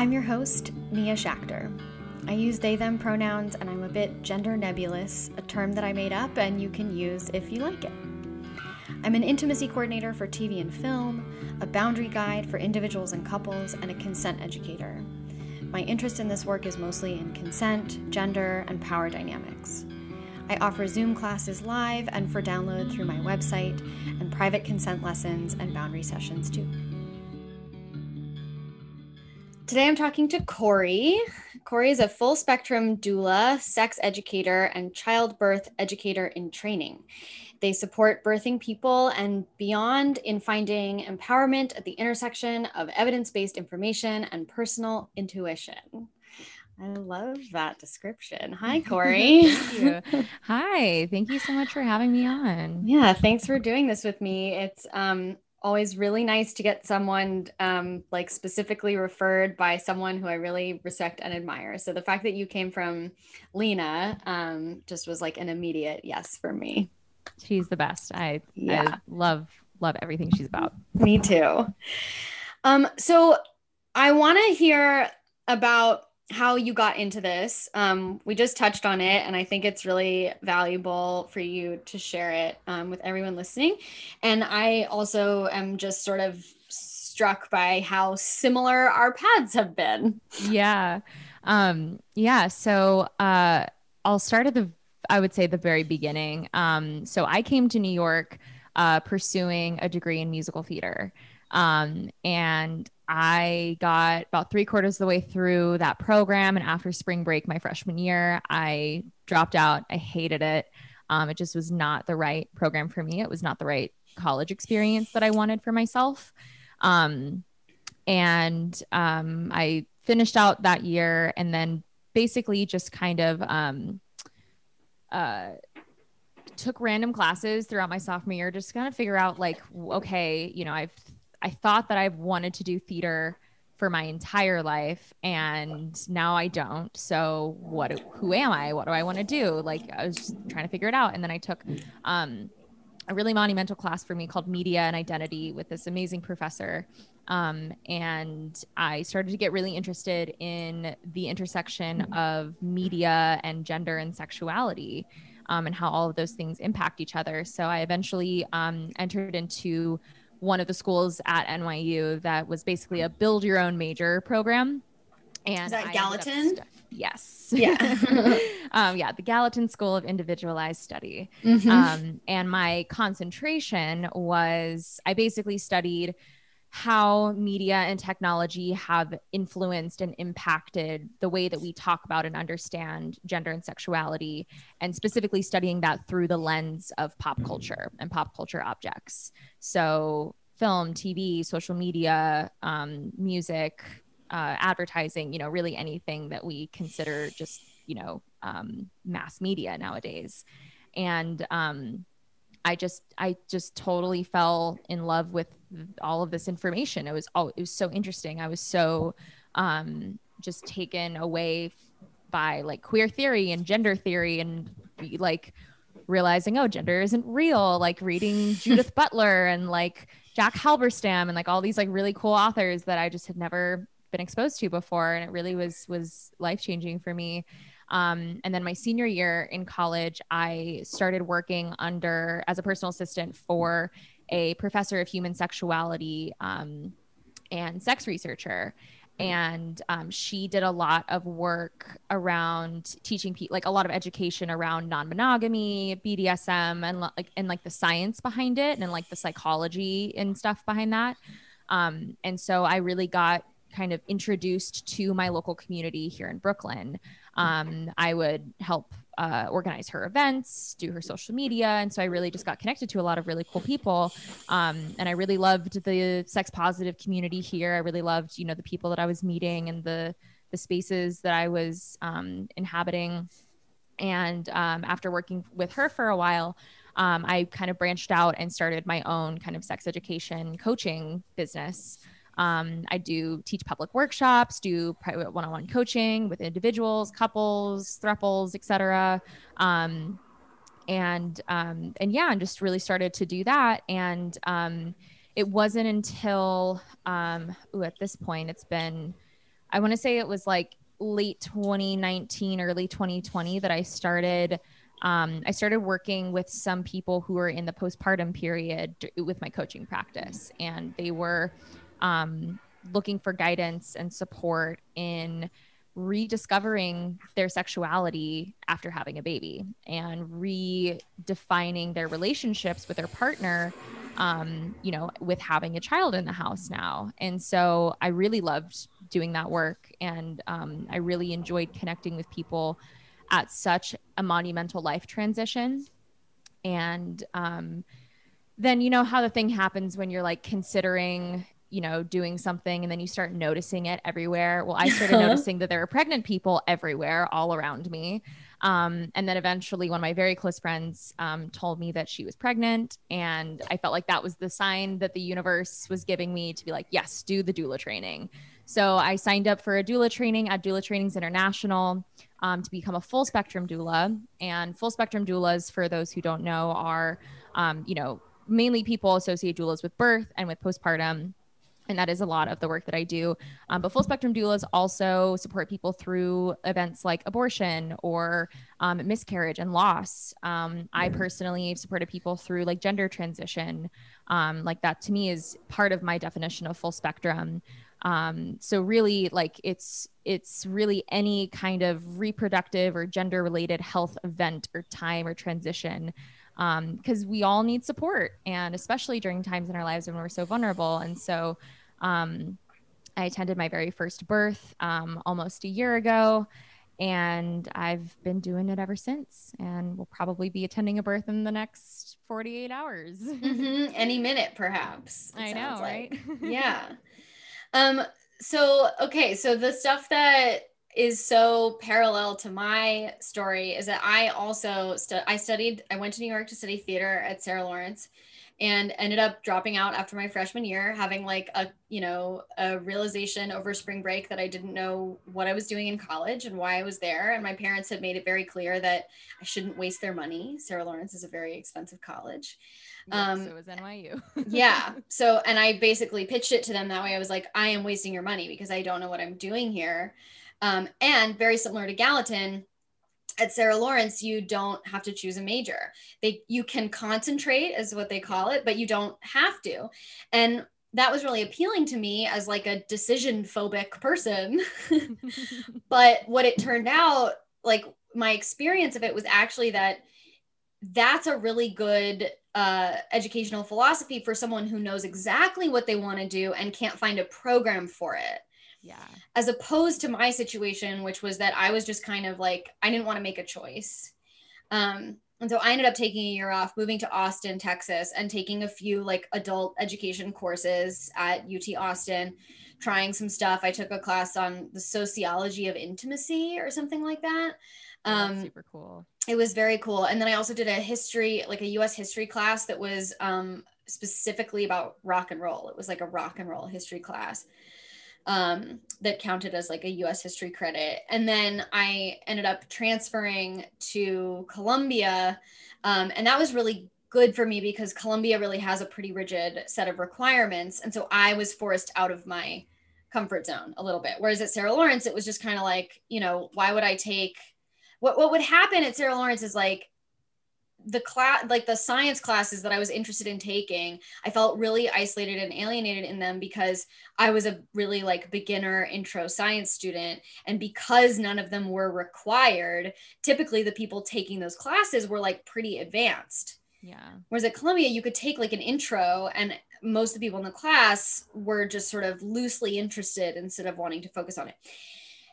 I'm your host, Nia Schachter. I use they/them pronouns, and I'm a bit gender nebulous, a term that I made up and you can use if you like it. I'm an intimacy coordinator for TV and film, a boundary guide for individuals and couples, and a consent educator. My interest in this work is mostly in consent, gender, and power dynamics. I offer Zoom classes live and for download through my website, and private consent lessons and boundary sessions too. Today I'm talking to Corey. Corey is a full-spectrum doula, sex educator, and childbirth educator in training. They support birthing people and beyond in finding empowerment at the intersection of evidence-based information and personal intuition. I love that description. Hi, Corey. Thank you. Hi, thank you so much for having me on. Yeah, thanks for doing this with me. It's always really nice to get someone like specifically referred by someone who I really respect and admire. So the fact that you came from Lena just was like an immediate yes for me. She's the best. I love everything she's about. Me too. So I want to hear about how you got into this. We just touched on it, and I think it's really valuable for you to share it with everyone listening. And I also am just sort of struck by how similar our paths have been. Yeah. So I'll start at the very beginning. So I came to New York pursuing a degree in musical theater. And I got about 3/4 of the way through that program. And after spring break, my freshman year, I dropped out. I hated it. It just was not the right program for me. It was not the right college experience that I wanted for myself. I finished out that year and then basically just kind of, took random classes throughout my sophomore year, just kind of figure out like, okay, you know, I thought that I've wanted to do theater for my entire life, and now I don't. So who am I? What do I want to do? Like, I was just trying to figure it out. And then I took, a really monumental class for me called Media and Identity with this amazing professor. And I started to get really interested in the intersection of media and gender and sexuality, and how all of those things impact each other. So I eventually, entered into one of the schools at NYU that was basically a build your own major program. And is that Gallatin? Yes. Yeah. The Gallatin School of Individualized Study. Mm-hmm. And my concentration was, I basically studied how media and technology have influenced and impacted the way that we talk about and understand gender and sexuality, and specifically studying that through the lens of pop culture and pop culture objects. So film, TV, social media, music, advertising, you know, really anything that we consider just, you know, mass media nowadays. And, I just totally fell in love with all of this information. It was so interesting. I was so just taken away by like queer theory and gender theory, and like realizing, oh, gender isn't real. Like reading Judith Butler and like Jack Halberstam and like all these like really cool authors that I just had never been exposed to before. And it really was life-changing for me. And then my senior year in college, I started working as a personal assistant for a professor of human sexuality, and sex researcher. And, she did a lot of work around teaching people, like a lot of education around non-monogamy, BDSM, and the science behind it, and like the psychology and stuff behind that. And so I really got kind of introduced to my local community here in Brooklyn. I would help organize her events, do her social media. And so I really just got connected to a lot of really cool people. And I really loved the sex positive community here. I really loved, you know, the people that I was meeting and the spaces that I was inhabiting. And after working with her for a while, I kind of branched out and started my own kind of sex education coaching business. I teach public workshops, do private one-on-one coaching with individuals, couples, thruples, et cetera. And just really started to do that. And, it wasn't until, at this point it's been, I want to say it was like late 2019, early 2020 that I started working with some people who were in the postpartum period with my coaching practice, and they were looking for guidance and support in rediscovering their sexuality after having a baby and redefining their relationships with their partner, you know, with having a child in the house now. And so I really loved doing that work. And I really enjoyed connecting with people at such a monumental life transition. And then, you know, how the thing happens when you're like considering, you know, doing something and then you start noticing it everywhere. Well, I started noticing that there were pregnant people everywhere all around me. And then eventually one of my very close friends told me that she was pregnant, and I felt like that was the sign that the universe was giving me to be like, yes, do the doula training. So I signed up for a doula training at Doula Trainings International to become a full spectrum doula. And full spectrum doulas, for those who don't know, are, you know, mainly people associate doulas with birth and with postpartum. And that is a lot of the work that I do. But full spectrum doulas also support people through events like abortion or miscarriage and loss. I personally supported people through like gender transition. Like that to me is part of my definition of full spectrum. So really like it's really any kind of reproductive or gender related health event or time or transition. Because we all need support, and especially during times in our lives when we're so vulnerable. And so I attended my very first birth almost a year ago, and I've been doing it ever since, and will probably be attending a birth in the next 48 hours. Mm-hmm. Any minute, perhaps. I know, right? Yeah. So, okay. So the stuff that is so parallel to my story is that I also I went to New York to study theater at Sarah Lawrence and ended up dropping out after my freshman year, having like a realization over spring break that I didn't know what I was doing in college and why I was there. And my parents had made it very clear that I shouldn't waste their money. Sarah Lawrence is a very expensive college. So was NYU. Yeah. So, and I basically pitched it to them that way. I was like, I am wasting your money because I don't know what I'm doing here. And very similar to Gallatin, at Sarah Lawrence, you don't have to choose a major. You can concentrate is what they call it, but you don't have to. And that was really appealing to me as like a decision phobic person. But what it turned out, like my experience of it was actually that's a really good educational philosophy for someone who knows exactly what they want to do and can't find a program for it. Yeah. As opposed to my situation, which was that I was just kind of like, I didn't want to make a choice. And so I ended up taking a year off, moving to Austin, Texas, and taking a few like adult education courses at UT Austin, trying some stuff. I took a class on the sociology of intimacy or something like that. That's super cool. It was very cool. And then I also did a history, like a US history class that was specifically about rock and roll. It was like a rock and roll history class. That counted as like a US history credit. And then I ended up transferring to Columbia. And that was really good for me because Columbia really has a pretty rigid set of requirements. And so I was forced out of my comfort zone a little bit. Whereas at Sarah Lawrence, it was just kind of like, you know, why would I take what would happen at Sarah Lawrence is like the class, like the science classes that I was interested in taking, I felt really isolated and alienated in them because I was a really like beginner intro science student. And because none of them were required, typically the people taking those classes were like pretty advanced. Yeah. Whereas at Columbia, you could take like an intro and most of the people in the class were just sort of loosely interested instead of wanting to focus on it.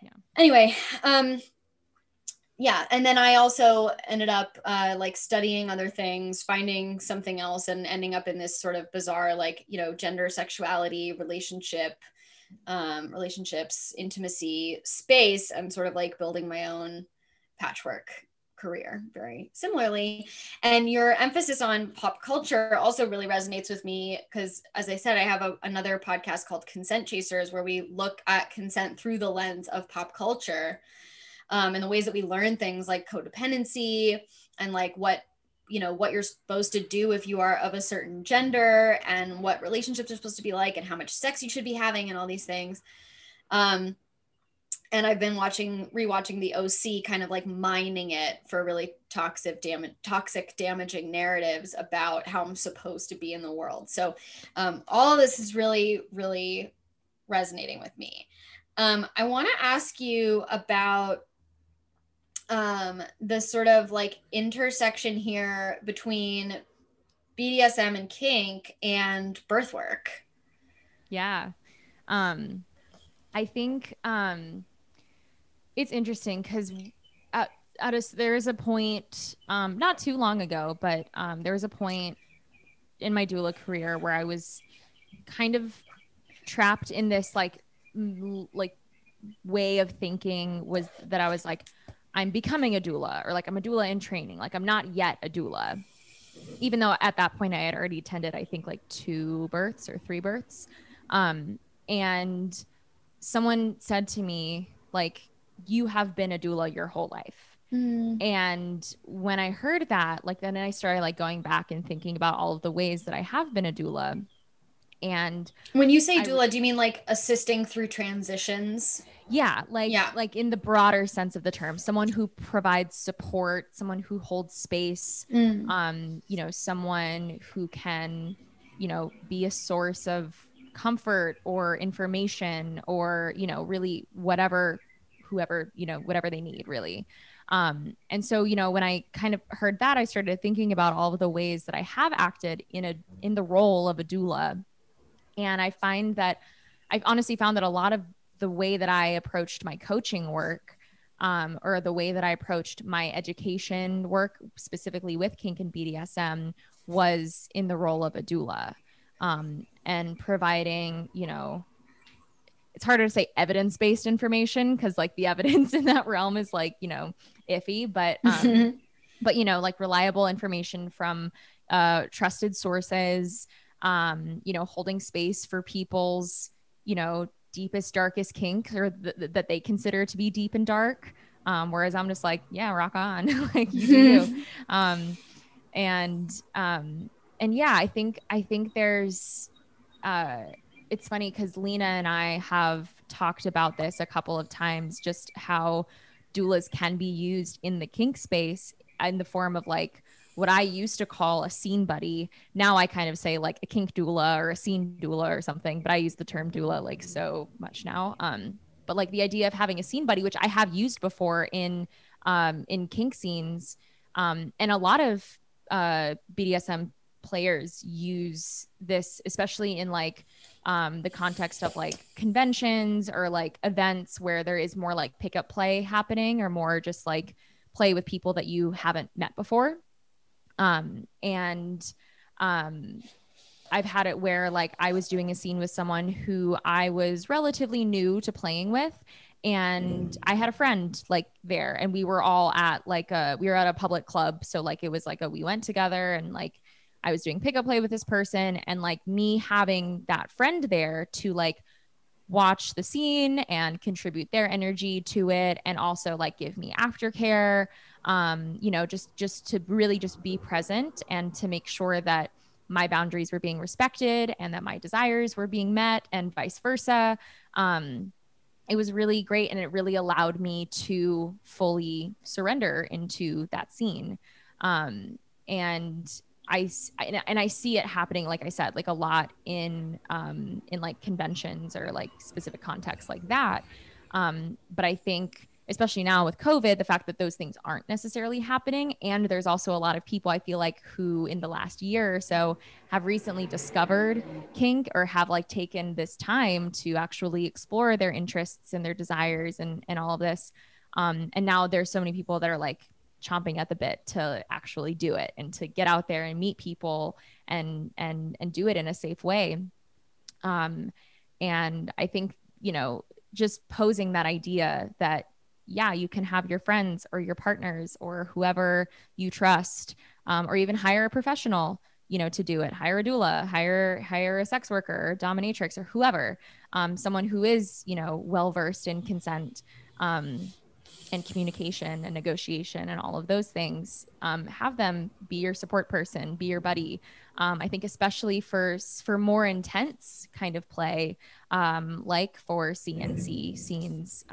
Yeah. Anyway, yeah. And then I also ended up like studying other things, finding something else and ending up in this sort of bizarre, like, you know, gender, sexuality, relationships, intimacy space, and sort of like building my own patchwork career very similarly. And your emphasis on pop culture also really resonates with me because, as I said, I have another podcast called Consent Chasers, where we look at consent through the lens of pop culture. And the ways that we learn things like codependency and like what, you know, what you're supposed to do if you are of a certain gender and what relationships are supposed to be like and how much sex you should be having and all these things. And I've been rewatching The OC, kind of like mining it for really toxic, damaging narratives about how I'm supposed to be in the world. So all of this is really, really resonating with me. I want to ask you about the sort of like intersection here between BDSM and kink and birth work. Yeah. I think it's interesting because there is a point not too long ago, but there was a point in my doula career where I was kind of trapped in this like way of thinking was that I was like, I'm becoming a doula, or like I'm a doula in training. Like I'm not yet a doula, even though at that point I had already attended, I think, like 2 births or 3 births. And someone said to me, like, you have been a doula your whole life. Mm. And when I heard that, like, then I started like going back and thinking about all of the ways that I have been a doula. And when you say doula, do you mean like assisting through transitions? Yeah. Like in the broader sense of the term, someone who provides support, someone who holds space, you know, someone who can, you know, be a source of comfort or information or, you know, really whatever, whoever, you know, whatever they need really. And so, you know, when I kind of heard that, I started thinking about all of the ways that I have acted in the role of a doula. And I find that I've honestly found that a lot of the way that I approached my coaching work, or the way that I approached my education work specifically with kink and BDSM was in the role of a doula. And providing, you know, it's harder to say evidence-based information because like the evidence in that realm is like, you know, iffy, but, you know, like reliable information from trusted sources, you know, holding space for people's, you know, deepest, darkest kinks or that they consider to be deep and dark. Whereas I'm just like, yeah, rock on. Like you do. And yeah, I think there's, it's funny because Lena and I have talked about this a couple of times, just how doulas can be used in the kink space in the form of like what I used to call a scene buddy. Now I kind of say like a kink doula or a scene doula or something, but I use the term doula like so much now. But like the idea of having a scene buddy, which I have used before in kink scenes, and a lot of BDSM players use this, especially in like the context of like conventions or like events where there is more like pickup play happening or more just like play with people that you haven't met before. I've had it where like I was doing a scene with someone who I was relatively new to playing with, and I had a friend like there, and we were all at like we were at a public club, so like it was like we went together, and like I was doing pickup play with this person, and like me having that friend there to like watch the scene and contribute their energy to it, and also like give me aftercare, you know, just to really just be present and to make sure that my boundaries were being respected and that my desires were being met and vice versa. It was really great, and it really allowed me to fully surrender into that scene. And I see it happening, like I said, like a lot in like conventions or like specific contexts like that. But I think, especially now with COVID, the fact that those things aren't necessarily happening. And there's also a lot of people I feel like who in the last year or so have recently discovered kink or have like taken this time to actually explore their interests and their desires and all of this. And now there's so many people that are like chomping at the bit to actually do it and to get out there and meet people and do it in a safe way. And I think, you know, just posing that idea that, yeah, you can have your friends or your partners or whoever you trust, or even hire a professional, you know, to do it, hire a doula, hire a sex worker, or dominatrix, or whoever, someone who is, you know, well-versed in consent, and communication and negotiation and all of those things, have them be your support person, be your buddy. I think especially for more intense kind of play, like for CNC scenes,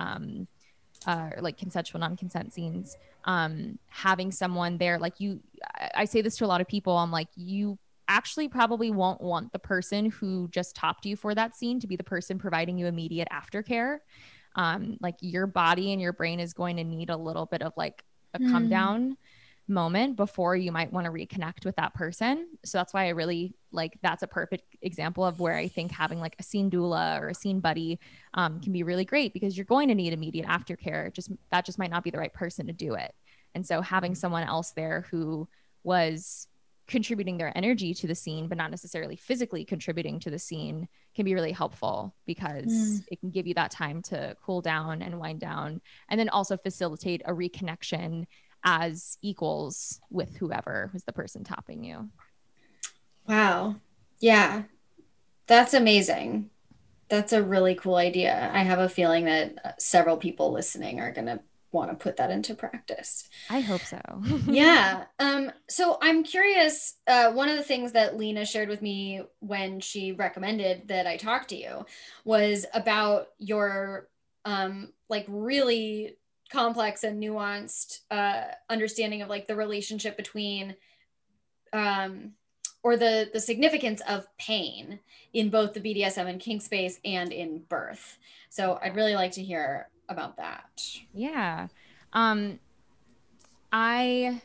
like consensual non-consent scenes, having someone there, like you, I say this to a lot of people, I'm like, you actually probably won't want the person who just topped you for that scene to be the person providing you immediate aftercare. Like your body and your brain is going to need a little bit of like a come down moment before you might want to reconnect with that person. So that's why I really like, that's a perfect example of where I think having like a scene doula or a scene buddy can be really great, because you're going to need immediate aftercare. That just might not be the right person to do it. And so having someone else there who was contributing their energy to the scene, but not necessarily physically contributing to the scene, can be really helpful, because it can give you that time to cool down and wind down, and then also facilitate a reconnection as equals with whoever was the person topping you. Wow. Yeah. That's amazing. That's a really cool idea. I have a feeling that several people listening are going to want to put that into practice. I hope so. Yeah. So I'm curious, one of the things that Lena shared with me when she recommended that I talk to you was about your like really complex and nuanced understanding of like the relationship between or the significance of pain in both the BDSM and kink space and in birth. So I'd really like to hear about that. Yeah. I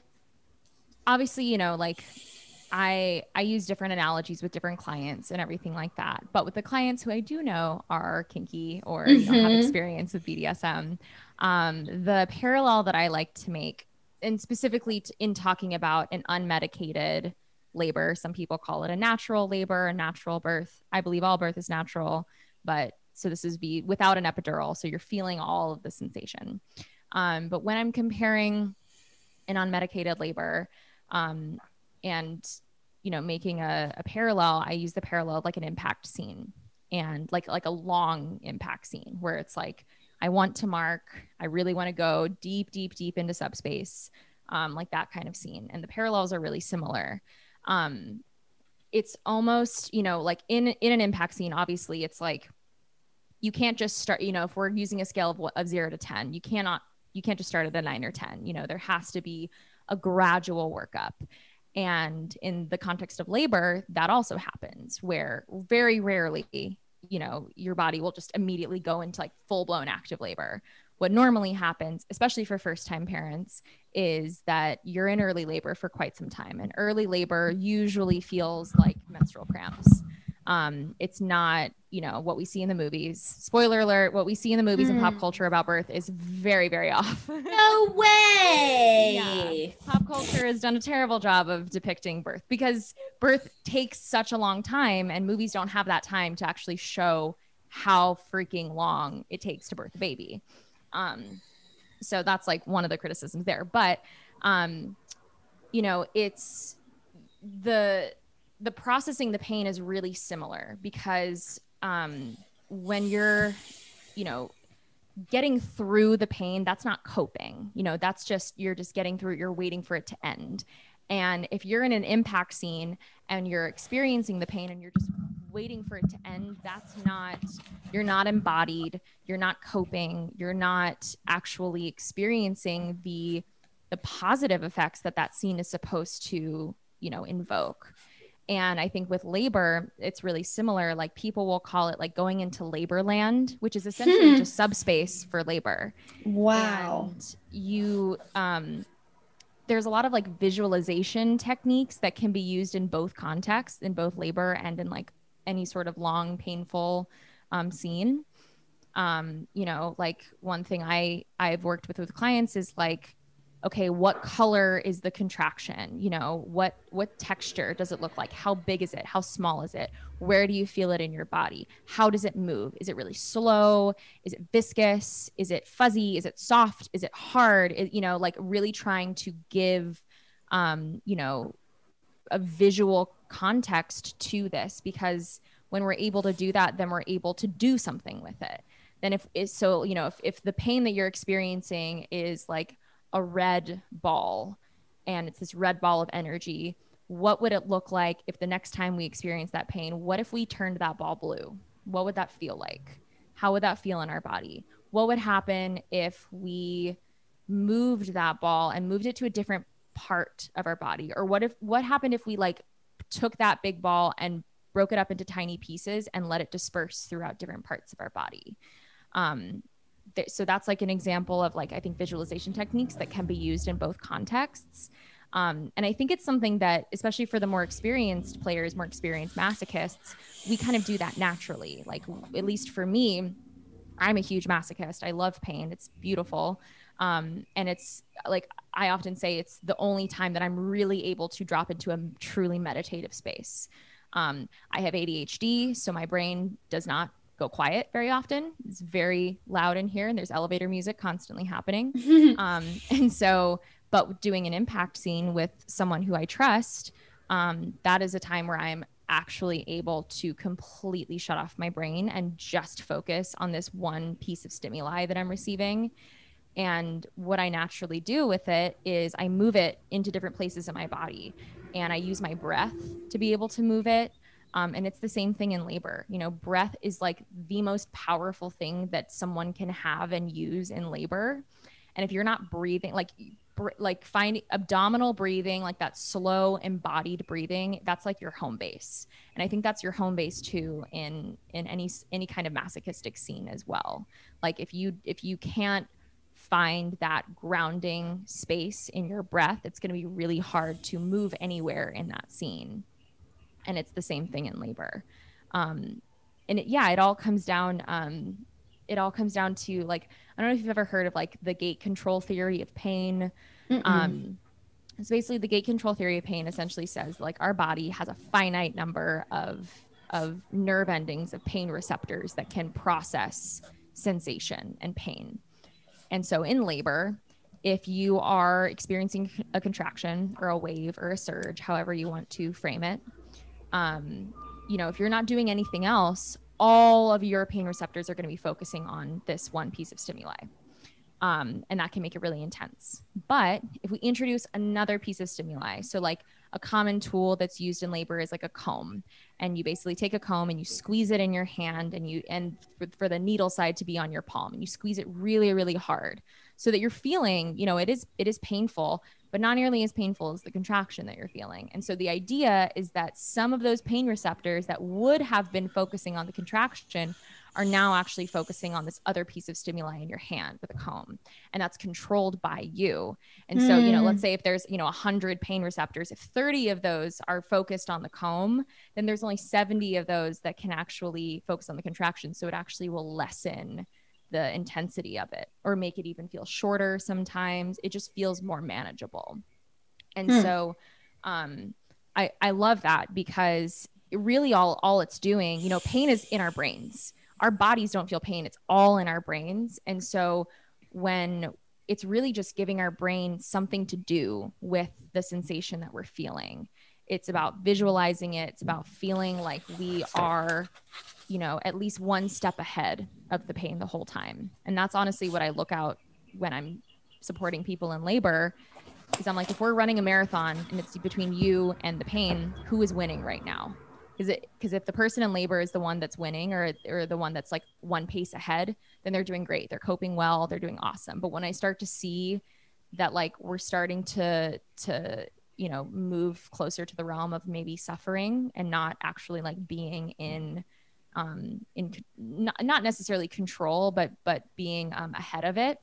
obviously, you know, like I use different analogies with different clients and everything like that. But with the clients who I do know are kinky or you know, have experience with BDSM, the parallel that I like to make, and specifically in talking about an unmedicated labor, some people call it a natural labor, a natural birth. I believe all birth is natural, but so this is be without an epidural. So you're feeling all of the sensation. But when I'm comparing an unmedicated labor and, you know, making a parallel, I use the parallel of like an impact scene, and like a long impact scene where it's like, I want to mark, I really want to go deep, deep, deep into subspace, like that kind of scene. And the parallels are really similar. It's almost, you know, like in an impact scene, obviously it's like, you can't just start, you know, if we're using a scale of 0 to 10, you can't just start at a 9 or 10, you know, there has to be a gradual workup. And in the context of labor, that also happens, where very rarely, you know, your body will just immediately go into like full blown active labor. What normally happens, especially for first time parents, is that you're in early labor for quite some time. And early labor usually feels like menstrual cramps. It's not, you know, what we see in the movies. Spoiler alert, what we see in the movies and pop culture about birth is very, very off. No way! Yeah. Pop culture has done a terrible job of depicting birth, because birth takes such a long time, and movies don't have that time to actually show how freaking long it takes to birth a baby. So that's like one of the criticisms there. But, you know, it's the processing the pain is really similar, because when you're, you know, getting through the pain, that's not coping, you know, that's just, you're just getting through it, you're waiting for it to end. And if you're in an impact scene and you're experiencing the pain and you're just waiting for it to end, that's not, you're not embodied, you're not coping, you're not actually experiencing the positive effects that scene is supposed to, you know, invoke. And I think with labor, it's really similar. Like people will call it like going into labor land, which is essentially just subspace for labor. Wow. And you, there's a lot of like visualization techniques that can be used in both contexts, in both labor and in like any sort of long, painful scene. You know, like one thing I've worked with clients is like, okay, what color is the contraction? You know, what texture does it look like? How big is it? How small is it? Where do you feel it in your body? How does it move? Is it really slow? Is it viscous? Is it fuzzy? Is it soft? Is it hard? You know, like really trying to give, you know, a visual context to this, because when we're able to do that, then we're able to do something with it. then if the pain that you're experiencing is like a red ball and it's this red ball of energy, what would it look like if the next time we experience that pain, what if we turned that ball blue? What would that feel like? How would that feel in our body? What would happen if we moved that ball and moved it to a different part of our body? Or what happened if we like took that big ball and broke it up into tiny pieces and let it disperse throughout different parts of our body? So that's like an example of like, I think, visualization techniques that can be used in both contexts. And I think it's something that, especially for the more experienced players, more experienced masochists, we kind of do that naturally. Like, at least for me, I'm a huge masochist. I love pain. It's beautiful. And it's like, I often say it's the only time that I'm really able to drop into a truly meditative space. I have ADHD, so my brain does not go quiet very often. It's very loud in here and there's elevator music constantly happening. But doing an impact scene with someone who I trust, that is a time where I'm actually able to completely shut off my brain and just focus on this one piece of stimuli that I'm receiving. And what I naturally do with it is I move it into different places in my body and I use my breath to be able to move it. And it's the same thing in labor. You know, breath is like the most powerful thing that someone can have and use in labor. And if you're not breathing, like find abdominal breathing, like that slow embodied breathing, that's like your home base. And I think that's your home base too in any kind of masochistic scene as well. Like if you can't find that grounding space in your breath, it's going to be really hard to move anywhere in that scene. And it's the same thing in labor. It all comes down to like, I don't know if you've ever heard of like the gate control theory of pain. It's basically the gate control theory of pain essentially says like our body has a finite number of nerve endings of pain receptors that can process sensation and pain. And so in labor, if you are experiencing a contraction or a wave or a surge, however you want to frame it, if you're not doing anything else, all of your pain receptors are going to be focusing on this one piece of stimuli. And that can make it really intense. But if we introduce another piece of stimuli, so like a common tool that's used in labor is like a comb, and you basically take a comb and you squeeze it in your hand and for the needle side to be on your palm, and you squeeze it really, really hard so that you're feeling, you know, it is painful, but not nearly as painful as the contraction that you're feeling. And so the idea is that some of those pain receptors that would have been focusing on the contraction are now actually focusing on this other piece of stimuli in your hand with a comb, and that's controlled by you. And so, let's say if there's, 100 pain receptors, if 30 of those are focused on the comb, then there's only 70 of those that can actually focus on the contraction. So it actually will lessen the intensity of it or make it even feel shorter. Sometimes it just feels more manageable. And so, I love that because it really all it's doing, pain is in our brains. Our bodies don't feel pain. It's all in our brains. And so when it's really just giving our brain something to do with the sensation that we're feeling, it's about visualizing it. It's about feeling like we are, at least one step ahead of the pain the whole time. And that's honestly what I look out when I'm supporting people in labor, is I'm like, if we're running a marathon and it's between you and the pain, who is winning right now? Because if the person in labor is the one that's winning or the one that's like one pace ahead, then they're doing great. They're coping well. They're doing awesome. But when I start to see that, like, we're starting to move closer to the realm of maybe suffering and not actually like being in not necessarily control, but being ahead of it,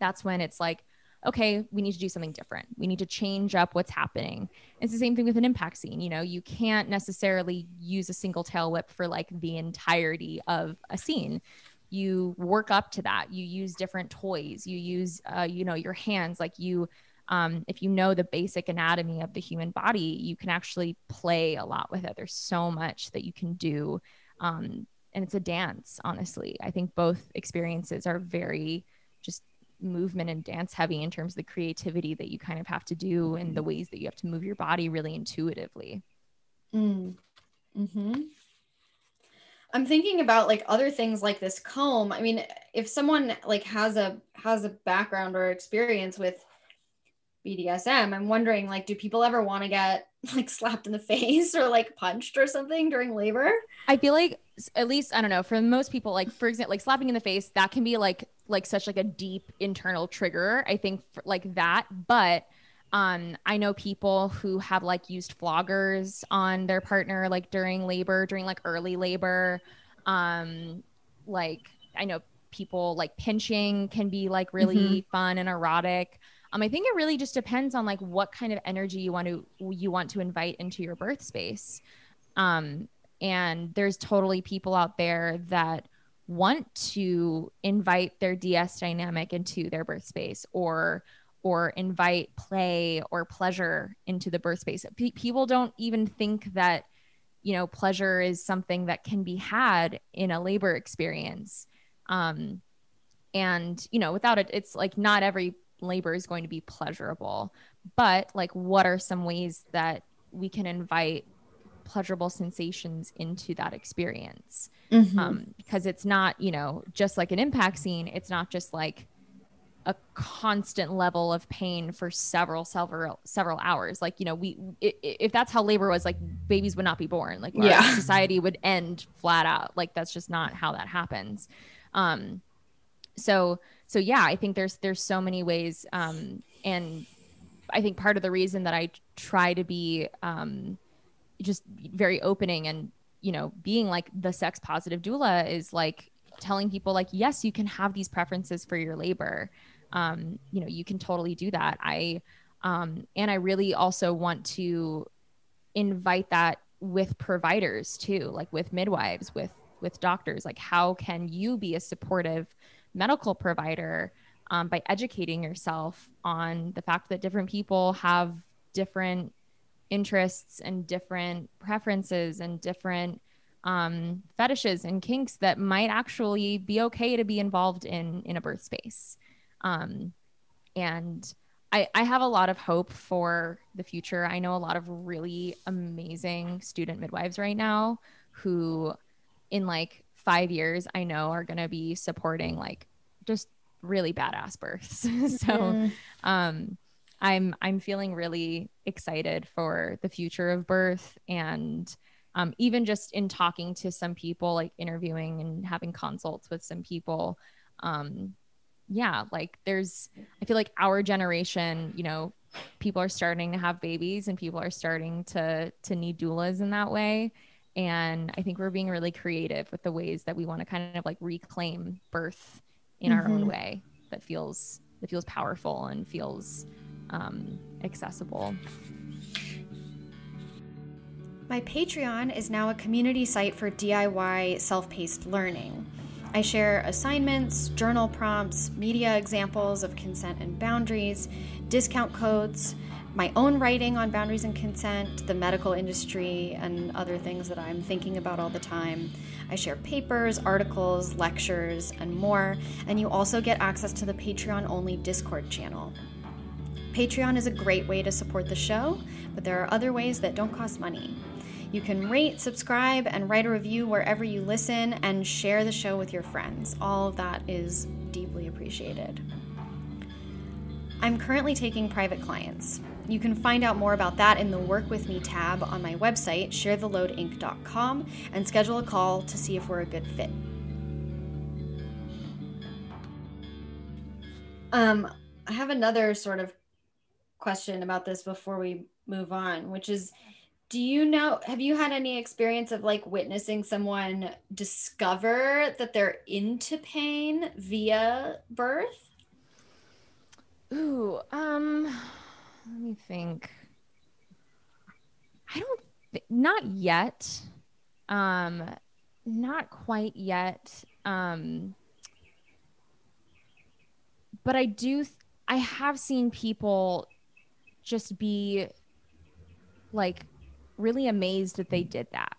that's when it's like, okay, we need to do something different. We need to change up what's happening. It's the same thing with an impact scene. You can't necessarily use a single tail whip for like the entirety of a scene. You work up to that. You use different toys. You use, your hands. Like if you know the basic anatomy of the human body, you can actually play a lot with it. There's so much that you can do. And it's a dance, honestly. I think both experiences are very just movement and dance heavy in terms of the creativity that you kind of have to do and the ways that you have to move your body really intuitively. I'm thinking about like other things like this comb. I mean, if someone like has a background or experience with BDSM, I'm wondering like, do people ever want to get like slapped in the face or like punched or something during labor? I feel like, at least, I don't know, for most people, like, for example, like slapping in the face, that can be like such like a deep internal trigger, I think, for, like that. But I know people who have like used floggers on their partner, like during labor, during like early labor. Like I know people like pinching can be like really fun and erotic. I think it really just depends on like what kind of energy you want to invite into your birth space. And there's totally people out there that want to invite their DS dynamic into their birth space or invite play or pleasure into the birth space. People don't even think that, you know, pleasure is something that can be had in a labor experience. And, you know, without it, it's like not every labor is going to be pleasurable, but like, what are some ways that we can invite pleasurable sensations into that experience? Because it's not, you know, just like an impact scene. It's not just like a constant level of pain for several hours. Like, you know, if that's how labor was, like babies would not be born. Like society would end flat out. Like that's just not how that happens. So yeah, I think there's so many ways. And I think part of the reason that I try to be just very opening and, you know, being like the sex positive doula is like telling people like, yes, you can have these preferences for your labor. You know, you can totally do that. And I really also want to invite that with providers too, like with midwives, with doctors, like how can you be a supportive medical provider by educating yourself on the fact that different people have different interests and different preferences and different fetishes and kinks that might actually be okay to be involved in a birth space. And I have a lot of hope for the future. I know a lot of really amazing student midwives right now who in like 5 years, I know are going to be supporting like just really badass births. So, I'm feeling really excited for the future of birth. And, even just in talking to some people, like interviewing and having consults with some people. Like I feel like our generation, you know, people are starting to have babies and people are starting to need doulas in that way. And I think we're being really creative with the ways that we want to kind of like reclaim birth in our own way that feels powerful and feels accessible. My Patreon is now a community site for DIY self-paced learning. I share assignments, journal prompts, media examples of consent and boundaries, discount codes, my own writing on boundaries and consent, the medical industry, and other things that I'm thinking about all the time. I share papers, articles, lectures, and more, and you also get access to the Patreon-only Discord channel. Patreon is a great way to support the show, but there are other ways that don't cost money. You can rate, subscribe, and write a review wherever you listen and share the show with your friends. All of that is deeply appreciated. I'm currently taking private clients. You can find out more about that in the Work With Me tab on my website, sharetheloadinc.com, and schedule a call to see if we're a good fit. I have another sort of question about this before we move on, which is, have you had any experience of like witnessing someone discover that they're into pain via birth? Ooh, let me think. Not yet. Not quite yet. But I have seen people just be like, really amazed that they did that.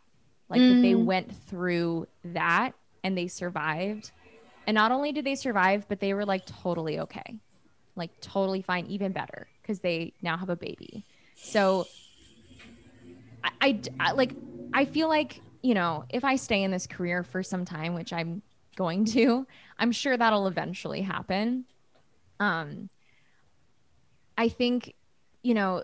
Like that they went through that and they survived. And not only did they survive, but they were like totally okay. Like totally fine, even better, because they now have a baby. So I feel like you know, if I stay in this career for some time, which I'm going to, I'm sure that'll eventually happen. I think, you know,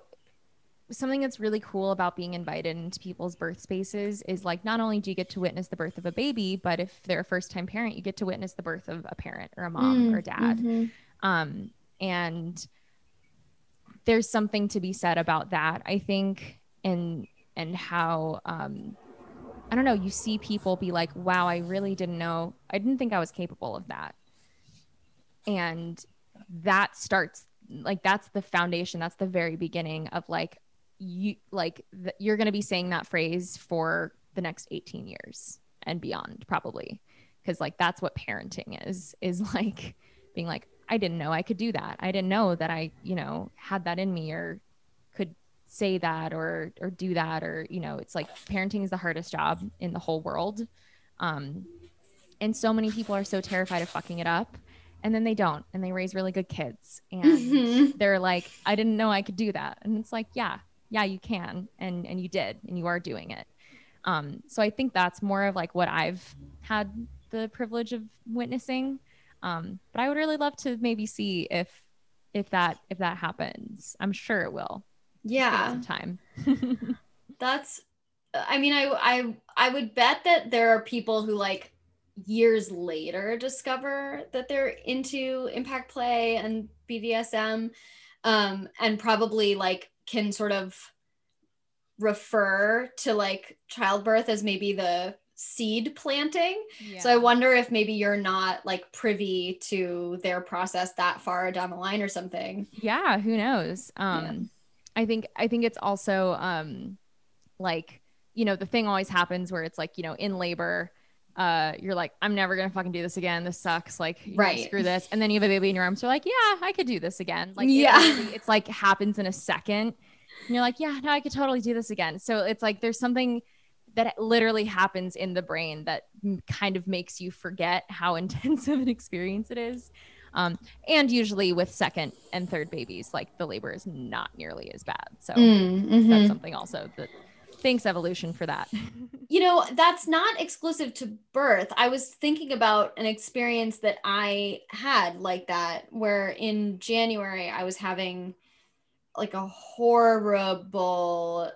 something that's really cool about being invited into people's birth spaces is like, not only do you get to witness the birth of a baby, but if they're a first-time parent, you get to witness the birth of a parent or a mom or dad. Mm-hmm. And there's something to be said about that, I think, and how, I don't know, you see people be like, wow, I really didn't know. I didn't think I was capable of that. And that starts, like, that's the foundation. That's the very beginning of like, you, like you're going to be saying that phrase for the next 18 years and beyond, probably. Cause like, that's what parenting is like being like, I didn't know I could do that. I didn't know that I, you know, had that in me or could say that or do that, or, you know, it's like parenting is the hardest job in the whole world. And so many people are so terrified of fucking it up, and then they don't, and they raise really good kids, and they're like, I didn't know I could do that. And it's like, yeah, you can. And you did, and you are doing it. So I think that's more of like what I've had the privilege of witnessing. But I would really love to maybe see if that happens. I'm sure it will. Yeah. Sometime. That's, I mean, I would bet that there are people who like years later discover that they're into impact play and BDSM, and probably like can sort of refer to like childbirth as maybe the seed planting. Yeah. So I wonder if maybe you're not like privy to their process that far down the line or something. Yeah. Who knows? Yeah. I think it's also, like, you know, the thing always happens where it's like, you know, in labor, you're like, I'm never going to fucking do this again. This sucks. Like, right. Screw this. And then you have a baby in your arms. You're like, yeah, I could do this again. Like, yeah, it's like happens in a second and you're like, yeah, no, I could totally do this again. So it's like, there's something that literally happens in the brain that kind of makes you forget how intense of an experience it is. And usually with second and third babies, like the labor is not nearly as bad. So that's something also that, thanks evolution for that. You know, that's not exclusive to birth. I was thinking about an experience that I had like that, where in January I was having like a horrible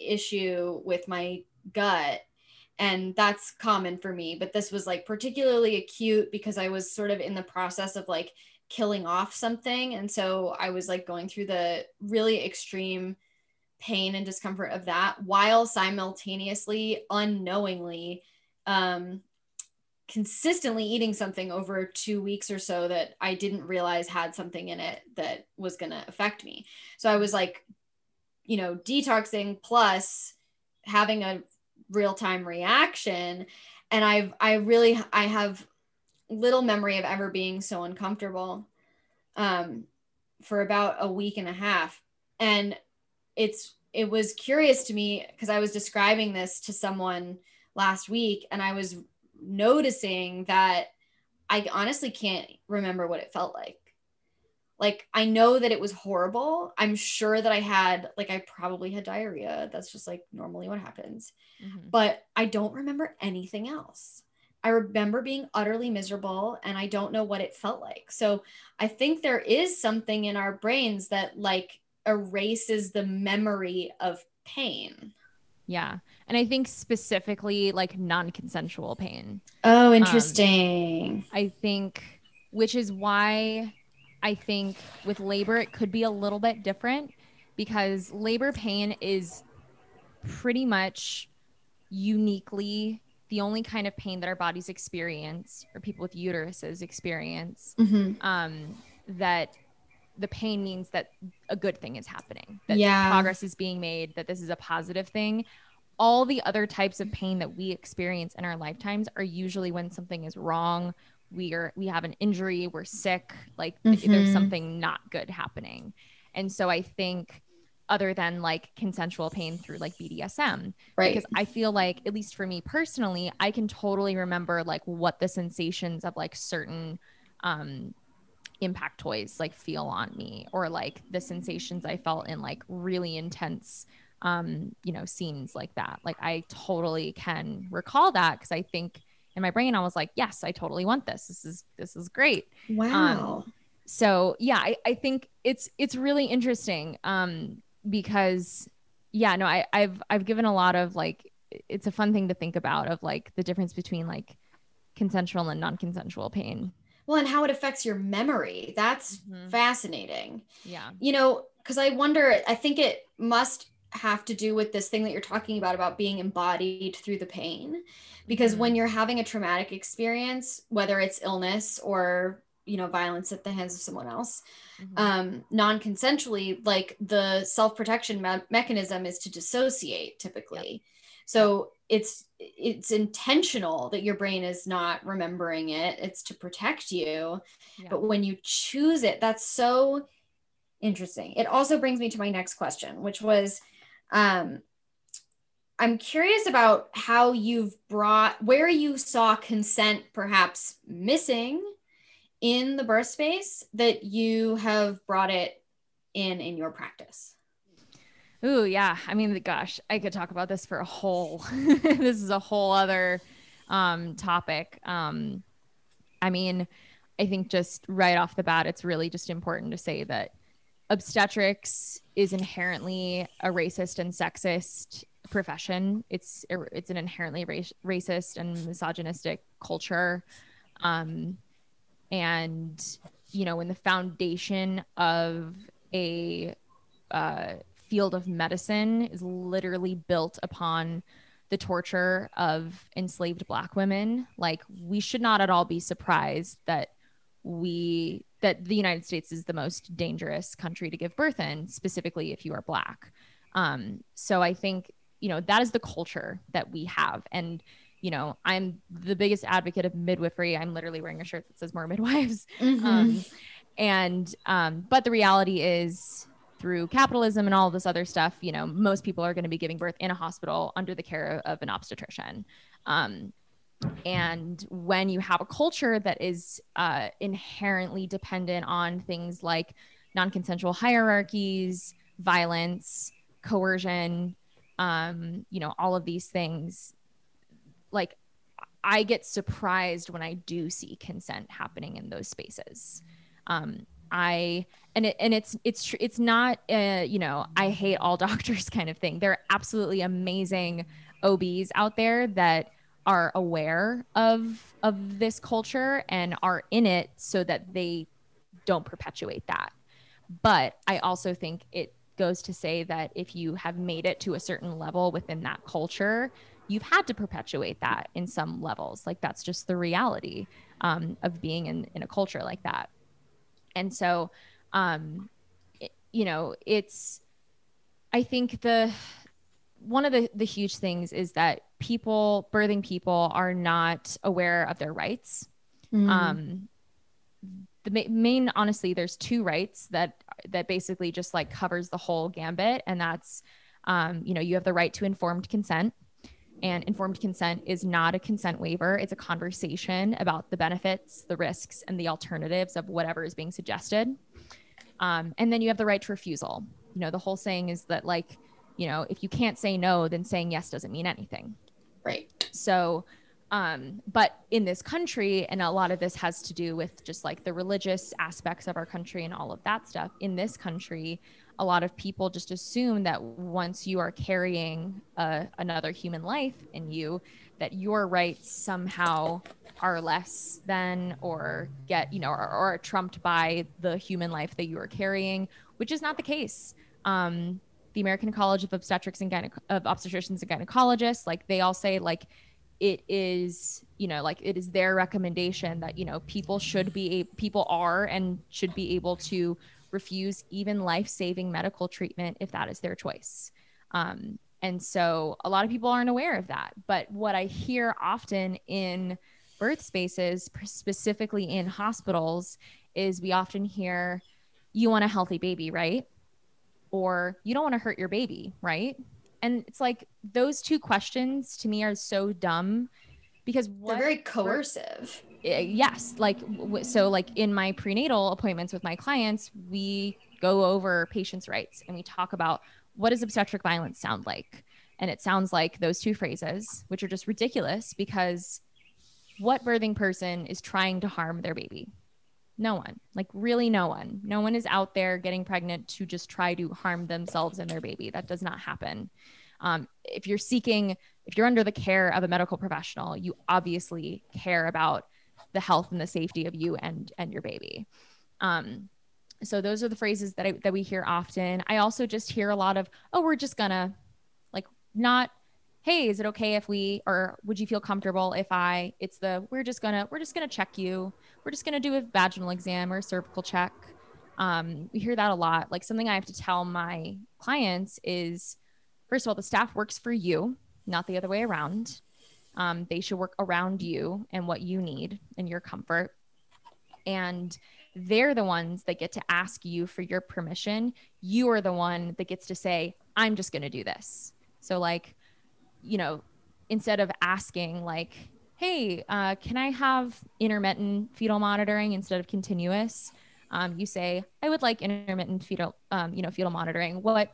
issue with my gut. And that's common for me, but this was like particularly acute because I was sort of in the process of like killing off something. And so I was like going through the really extreme pain and discomfort of that while simultaneously, unknowingly, consistently eating something over 2 weeks or so that I didn't realize had something in it that was going to affect me. So I was like, you know, detoxing plus having a real-time reaction. And I have little memory of ever being so uncomfortable, for about a week and a half. And it was curious to me because I was describing this to someone last week and I was noticing that I honestly can't remember what it felt like. Like, I know that it was horrible. I'm sure that I probably had diarrhea. That's just like normally what happens, but I don't remember anything else. I remember being utterly miserable and I don't know what it felt like. So I think there is something in our brains that like erases the memory of pain. Yeah. And I think specifically like non-consensual pain. Oh, interesting. I think, which is why I think with labor, it could be a little bit different because labor pain is pretty much uniquely the only kind of pain that our bodies experience or people with uteruses experience, that the pain means that a good thing is happening, that progress is being made, that this is a positive thing. All the other types of pain that we experience in our lifetimes are usually when something is wrong. We have an injury, we're sick, like there's something not good happening. And so I think other than like consensual pain through like BDSM, right? Because I feel like, at least for me personally, I can totally remember like what the sensations of like certain, impact toys like feel on me, or like the sensations I felt in like really intense you know, scenes like that. Like I totally can recall that, because I think in my brain I was like, yes, I totally want this. This is great. Wow. So yeah, I think it's really interesting, because yeah, no, I've given a lot of like, it's a fun thing to think about, of like the difference between like consensual and non-consensual pain. Well, and how it affects your memory. That's fascinating. Yeah. You know, because I wonder, I think it must have to do with this thing that you're talking about being embodied through the pain, because when you're having a traumatic experience, whether it's illness or, you know, violence at the hands of someone else, non-consensually, like the self-protection mechanism is to dissociate typically. Yep. So it's intentional that your brain is not remembering it. It's to protect you. Yeah. But when you choose it, that's so interesting. It also brings me to my next question, which was, I'm curious about how you've where you saw consent perhaps missing in the birth space that you have brought it in your practice. Ooh, yeah. I mean, gosh, I could talk about this for a whole, this is a whole other, topic. I mean, I think just right off the bat, it's really just important to say that obstetrics is inherently a racist and sexist profession. It's an inherently racist and misogynistic culture. And, you know, in the foundation of a, field of medicine is literally built upon the torture of enslaved Black women. Like, we should not at all be surprised that that the United States is the most dangerous country to give birth in, specifically if you are Black. So I think, you know, that is the culture that we have. And, you know, I'm the biggest advocate of midwifery. I'm literally wearing a shirt that says more midwives. But the reality is, through capitalism and all this other stuff, you know, most people are going to be giving birth in a hospital under the care of an obstetrician. And when you have a culture that is inherently dependent on things like non-consensual hierarchies, violence, coercion, you know, all of these things, like, I get surprised when I do see consent happening in those spaces. It's not a, you know, I hate all doctors kind of thing. There are absolutely amazing OBs out there that are aware of this culture and are in it so that they don't perpetuate that. But I also think it goes to say that if you have made it to a certain level within that culture, you've had to perpetuate that in some levels. Like, that's just the reality of being in a culture like that. And so, you know, I think one of the huge things is that birthing people are not aware of their rights. The main, honestly, there's two rights that basically just like covers the whole gambit. And that's, you know, you have the right to informed consent. And informed consent is not a consent waiver. It's a conversation about the benefits, the risks, and the alternatives of whatever is being suggested. And then you have the right to refusal. You know, the whole saying is that, like, you know, if you can't say no, then saying yes doesn't mean anything. Right. So, but in this country, and a lot of this has to do with just like the religious aspects of our country and all of that stuff. In this country, a lot of people just assume that once you are carrying another human life in you, that your rights somehow are less than, or get, you know, or are trumped by the human life that you are carrying, which is not the case. The American College of Obstetricians and Gynecologists, like, they all say, like, it is, you know, like, it is their recommendation that, you know, people are and should be able to refuse even life-saving medical treatment if that is their choice. And so a lot of people aren't aware of that. But what I hear often in birth spaces, specifically in hospitals, is we often hear, you want a healthy baby, right? Or you don't want to hurt your baby, right? And it's like, those two questions to me are so dumb, because they're very coercive. Yes. Like, so like in my prenatal appointments with my clients, we go over patients' rights and we talk about what does obstetric violence sound like? And it sounds like those two phrases, which are just ridiculous, because what birthing person is trying to harm their baby? No one, like really no one. No one is out there getting pregnant to just try to harm themselves and their baby. That does not happen. If you're under the care of a medical professional, you obviously care about the health and the safety of you and your baby. So those are the phrases that we hear often. I also just hear a lot of, oh, we're just gonna, like, not, hey, is it okay if we, or would you feel comfortable if I, it's the, we're just gonna check you. We're just gonna do a vaginal exam or a cervical check. We hear that a lot. Like, something I have to tell my clients is, first of all, the staff works for you, not the other way around. They should work around you and what you need and your comfort. And they're the ones that get to ask you for your permission. You are the one that gets to say, I'm just going to do this. So, like, you know, instead of asking like, hey, can I have intermittent fetal monitoring instead of continuous? You say, I would like intermittent fetal monitoring. What,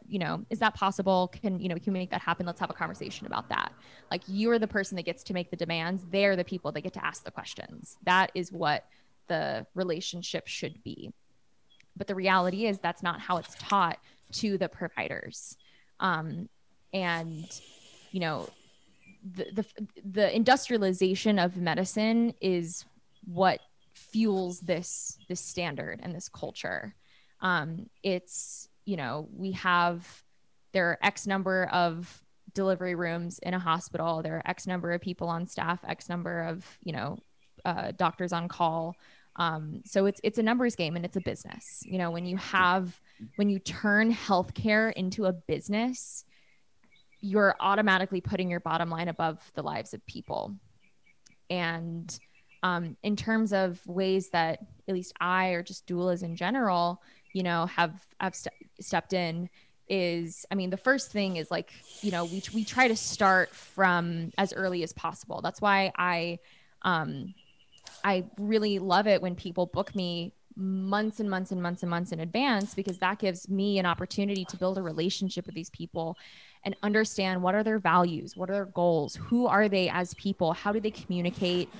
is that possible? Can we make that happen? Let's have a conversation about that. Like, you are the person that gets to make the demands. They're the people that get to ask the questions. That is what the relationship should be. But the reality is that's not how it's taught to the providers. The industrialization of medicine is what fuels this standard and this culture. There are X number of delivery rooms in a hospital. There are X number of people on staff, X number of, doctors on call. So it's a numbers game and it's a business. When you turn healthcare into a business, you're automatically putting your bottom line above the lives of people. And in terms of ways that at least I, or just doulas in general, have stepped in is, the first thing is like, we try to start from as early as possible. That's why I really love it when people book me months and months and months and months in advance, because that gives me an opportunity to build a relationship with these people and understand what are their values, what are their goals, who are they as people, how do they communicate,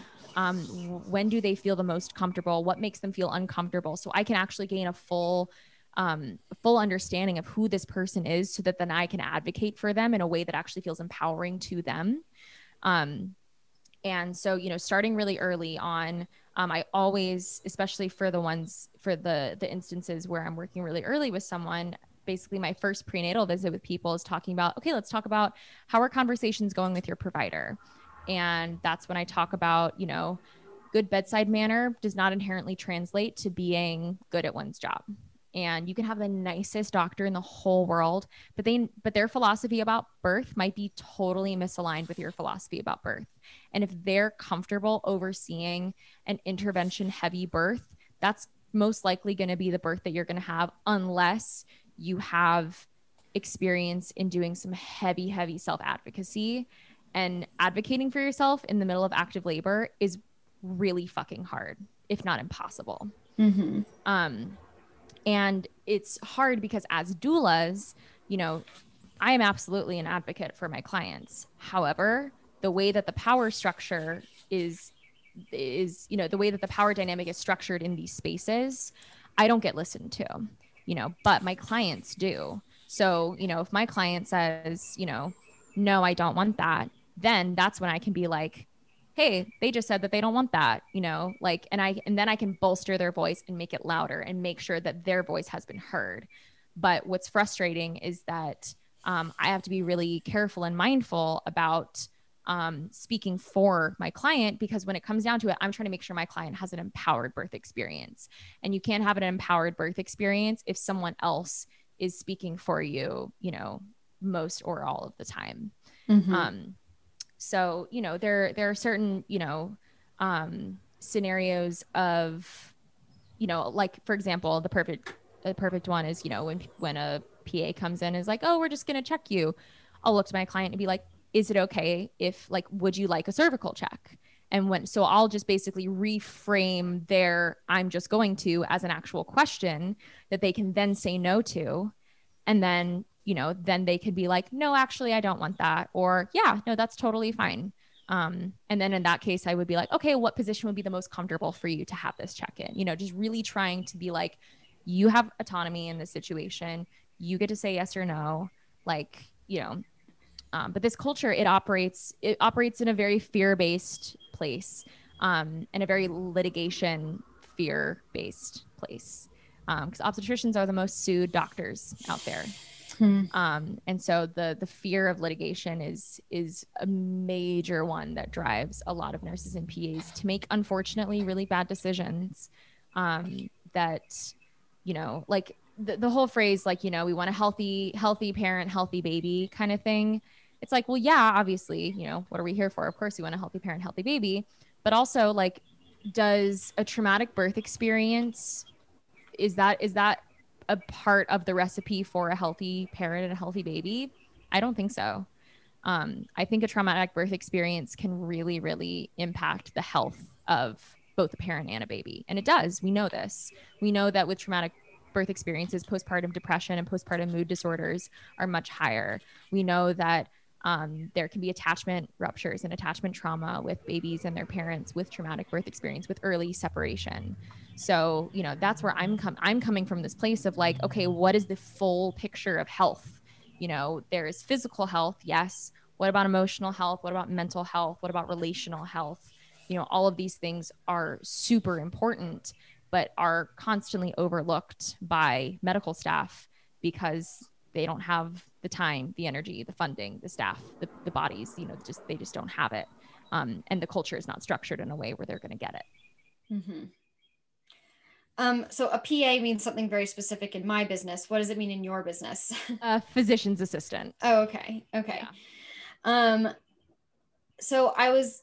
when do they feel the most comfortable, what makes them feel uncomfortable, so I can actually gain a full understanding of who this person is, so that then I can advocate for them in a way that actually feels empowering to them. And so, starting really early on, I always, especially for the instances where I'm working really early with someone, basically my first prenatal visit with people is talking about, okay, let's talk about how are conversations going with your provider. And that's when I talk about, good bedside manner does not inherently translate to being good at one's job. And you can have the nicest doctor in the whole world, but their philosophy about birth might be totally misaligned with your philosophy about birth. And if they're comfortable overseeing an intervention heavy birth, that's most likely going to be the birth that you're going to have, unless you have experience in doing some heavy, heavy self-advocacy. And advocating for yourself in the middle of active labor is really fucking hard, if not impossible. Mm-hmm. And it's hard because as doulas, I am absolutely an advocate for my clients. However, the way that the power structure is the way that the power dynamic is structured in these spaces, I don't get listened to, but my clients do. So, if my client says, no, I don't want that, then that's when I can be like, hey, they just said that they don't want that, and then I can bolster their voice and make it louder and make sure that their voice has been heard. But what's frustrating is that I have to be really careful and mindful about speaking for my client, because when it comes down to it, I'm trying to make sure my client has an empowered birth experience. And you can't have an empowered birth experience if someone else is speaking for you, most or all of the time. Mm-hmm. So, there are certain, scenarios of, like, for example, the perfect one is, when a PA comes in and is like, oh, we're just going to check you. I'll look to my client and be like, is it okay if, like, would you like a cervical check? And so I'll just basically reframe their, I'm just going to, as an actual question that they can then say no to. And then you know, then they could be like, no, actually, I don't want that. Or yeah, no, that's totally fine. And then in that case, I would be like, okay, what position would be the most comfortable for you to have this check-in? You know, just really trying to be like, you have autonomy in this situation. You get to say yes or no, like, you know, but this culture, it operates in a very fear-based place, and a very litigation fear-based place. Because obstetricians are the most sued doctors out there. And so the fear of litigation is a major one that drives a lot of nurses and PAs to make, unfortunately, really bad decisions, that, you know, like the whole phrase, like, you know, we want a healthy parent, healthy baby kind of thing. It's like, well, yeah, obviously, you know, what are we here for? Of course we want a healthy parent, healthy baby, but also, like, does a traumatic birth experience, is that a part of the recipe for a healthy parent and a healthy baby? I don't think so. I think a traumatic birth experience can really, really impact the health of both a parent and a baby. And it does. We know this. We know that with traumatic birth experiences, postpartum depression and postpartum mood disorders are much higher. We know that there can be attachment ruptures and attachment trauma with babies and their parents with traumatic birth experience, with early separation. So, you know, that's where I'm coming from this place of like, okay, what is the full picture of health? You know, there is physical health. Yes. What about emotional health? What about mental health? What about relational health? You know, all of these things are super important, but are constantly overlooked by medical staff because they don't have the time, the energy, the funding, the staff, the bodies, you know, they just don't have it. And the culture is not structured in a way where they're going to get it. Mm-hmm. So a PA means something very specific in my business. What does it mean in your business? A physician's assistant. Oh, okay. Okay. Yeah. So I was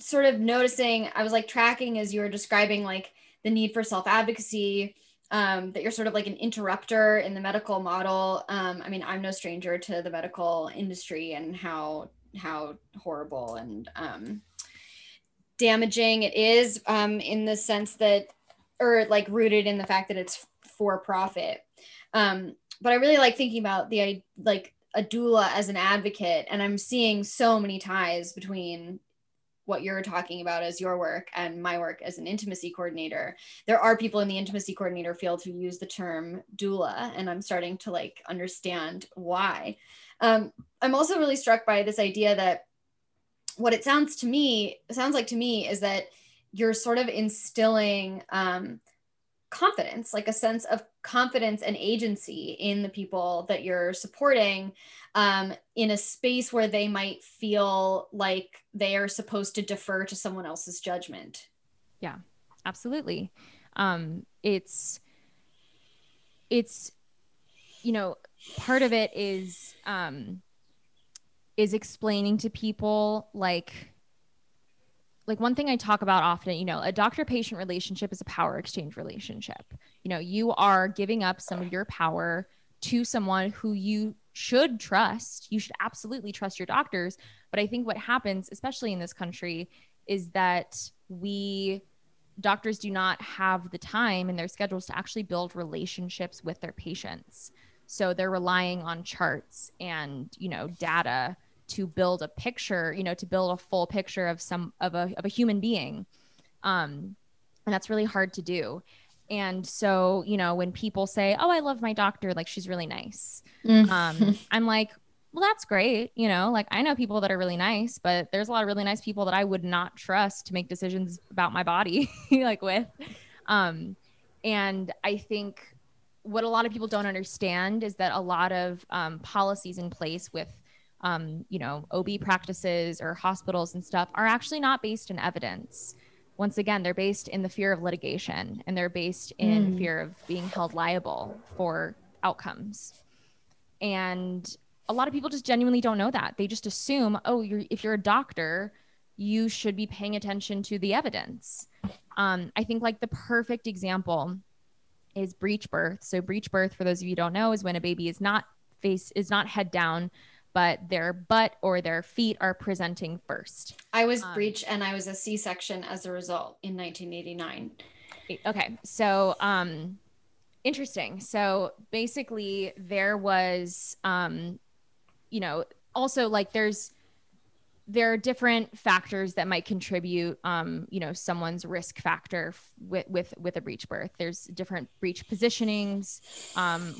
sort of noticing, I was like tracking as you were describing like the need for self-advocacy, that you're sort of like an interrupter in the medical model. I mean, I'm no stranger to the medical industry and how horrible and damaging it is, in the sense that, or like rooted in the fact that it's for profit. But I really like thinking about the, like, a doula as an advocate, and I'm seeing so many ties between what you're talking about as your work and my work as an intimacy coordinator. There are people in the intimacy coordinator field who use the term doula, and I'm starting to like understand why. I'm also really struck by this idea that what it sounds like to me is that you're sort of instilling confidence, like a sense of confidence and agency in the people that you're supporting, in a space where they might feel like they are supposed to defer to someone else's judgment. Yeah, absolutely. It's, you know, part of it is explaining to people like one thing I talk about often, you know, a doctor-patient relationship is a power exchange relationship. You know, you are giving up some of your power to someone who you should trust. You should absolutely trust your doctors. But I think what happens, especially in this country, is that doctors do not have the time in their schedules to actually build relationships with their patients. So they're relying on charts and, you know, data to build a picture, you know, to build a full picture of a human being. And that's really hard to do. And so, you know, when people say, oh, I love my doctor, like, she's really nice. I'm like, well, that's great. You know, like, I know people that are really nice, but there's a lot of really nice people that I would not trust to make decisions about my body, like with. And I think what a lot of people don't understand is that a lot of policies in place with you know, OB practices or hospitals and stuff are actually not based in evidence. Once again, they're based in the fear of litigation, and they're based in fear of being held liable for outcomes. And a lot of people just genuinely don't know that. They just assume, oh, if you're a doctor, you should be paying attention to the evidence. I think like the perfect example is breech birth. So breech birth, for those of you who don't know, is when a baby is not head down, but their butt or their feet are presenting first. I was breech and I was a C-section as a result in 1989. Okay. So Interesting. So basically there was, you know, also like there are different factors that might contribute, you know, someone's risk factor with a breech birth. There's different breech positionings.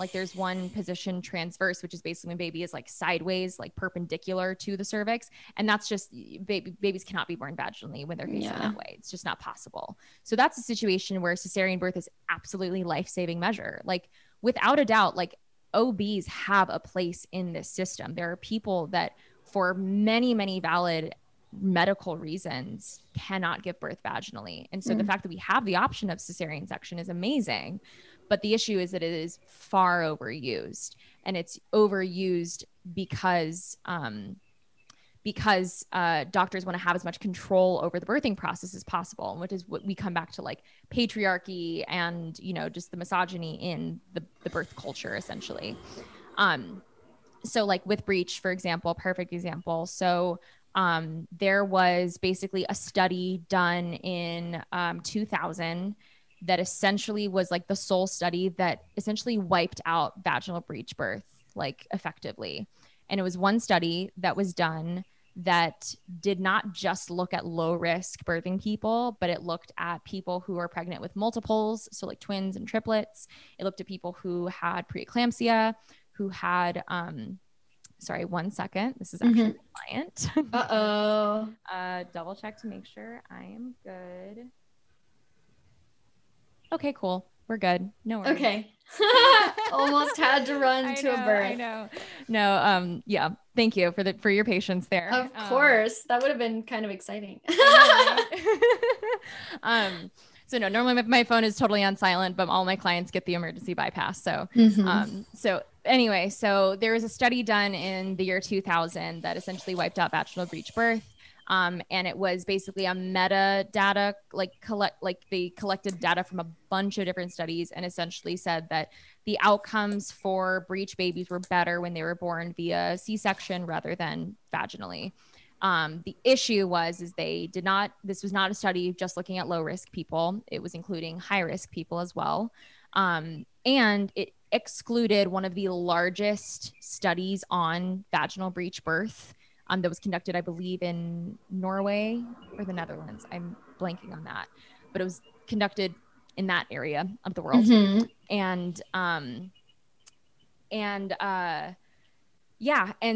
Like there's one position transverse, which is basically when baby is like sideways, like perpendicular to the cervix. And that's just babies cannot be born vaginally when they're facing that way. It's just not possible. So that's a situation where cesarean birth is absolutely life-saving measure. Like without a doubt, like OBs have a place in this system. There are people that for many, many valid medical reasons cannot give birth vaginally. And so the fact that we have the option of cesarean section is amazing, but the issue is that it is far overused, and it's overused because doctors want to have as much control over the birthing process as possible, which is what we come back to, like patriarchy and, you know, just the misogyny in the birth culture essentially. So like with breech, for example, perfect example. So there was basically a study done in 2000 that essentially was like the sole study that essentially wiped out vaginal breech birth, like effectively. And it was one study that was done that did not just look at low risk birthing people, but it looked at people who are pregnant with multiples. So like twins and triplets. It looked at people who had preeclampsia, who had, sorry, one second. This is actually my client. Double check to make sure I am good. Okay, cool. We're good. No worries. Okay. Almost had to run to a birth. I know. No. Yeah. Thank you for your patience there. Of course. That would have been kind of exciting. So no, normally my phone is totally on silent, but all my clients get the emergency bypass. So, so there was a study done in the year 2000 that essentially wiped out vaginal breech birth. And it was basically a metadata, they collected data from a bunch of different studies and essentially said that the outcomes for breech babies were better when they were born via C-section rather than vaginally. The issue was this was not a study just looking at low risk people. It was including high risk people as well. And it excluded one of the largest studies on vaginal breech birth, that was conducted, I believe, in Norway or the Netherlands. I'm blanking on that, but it was conducted in that area of the world. And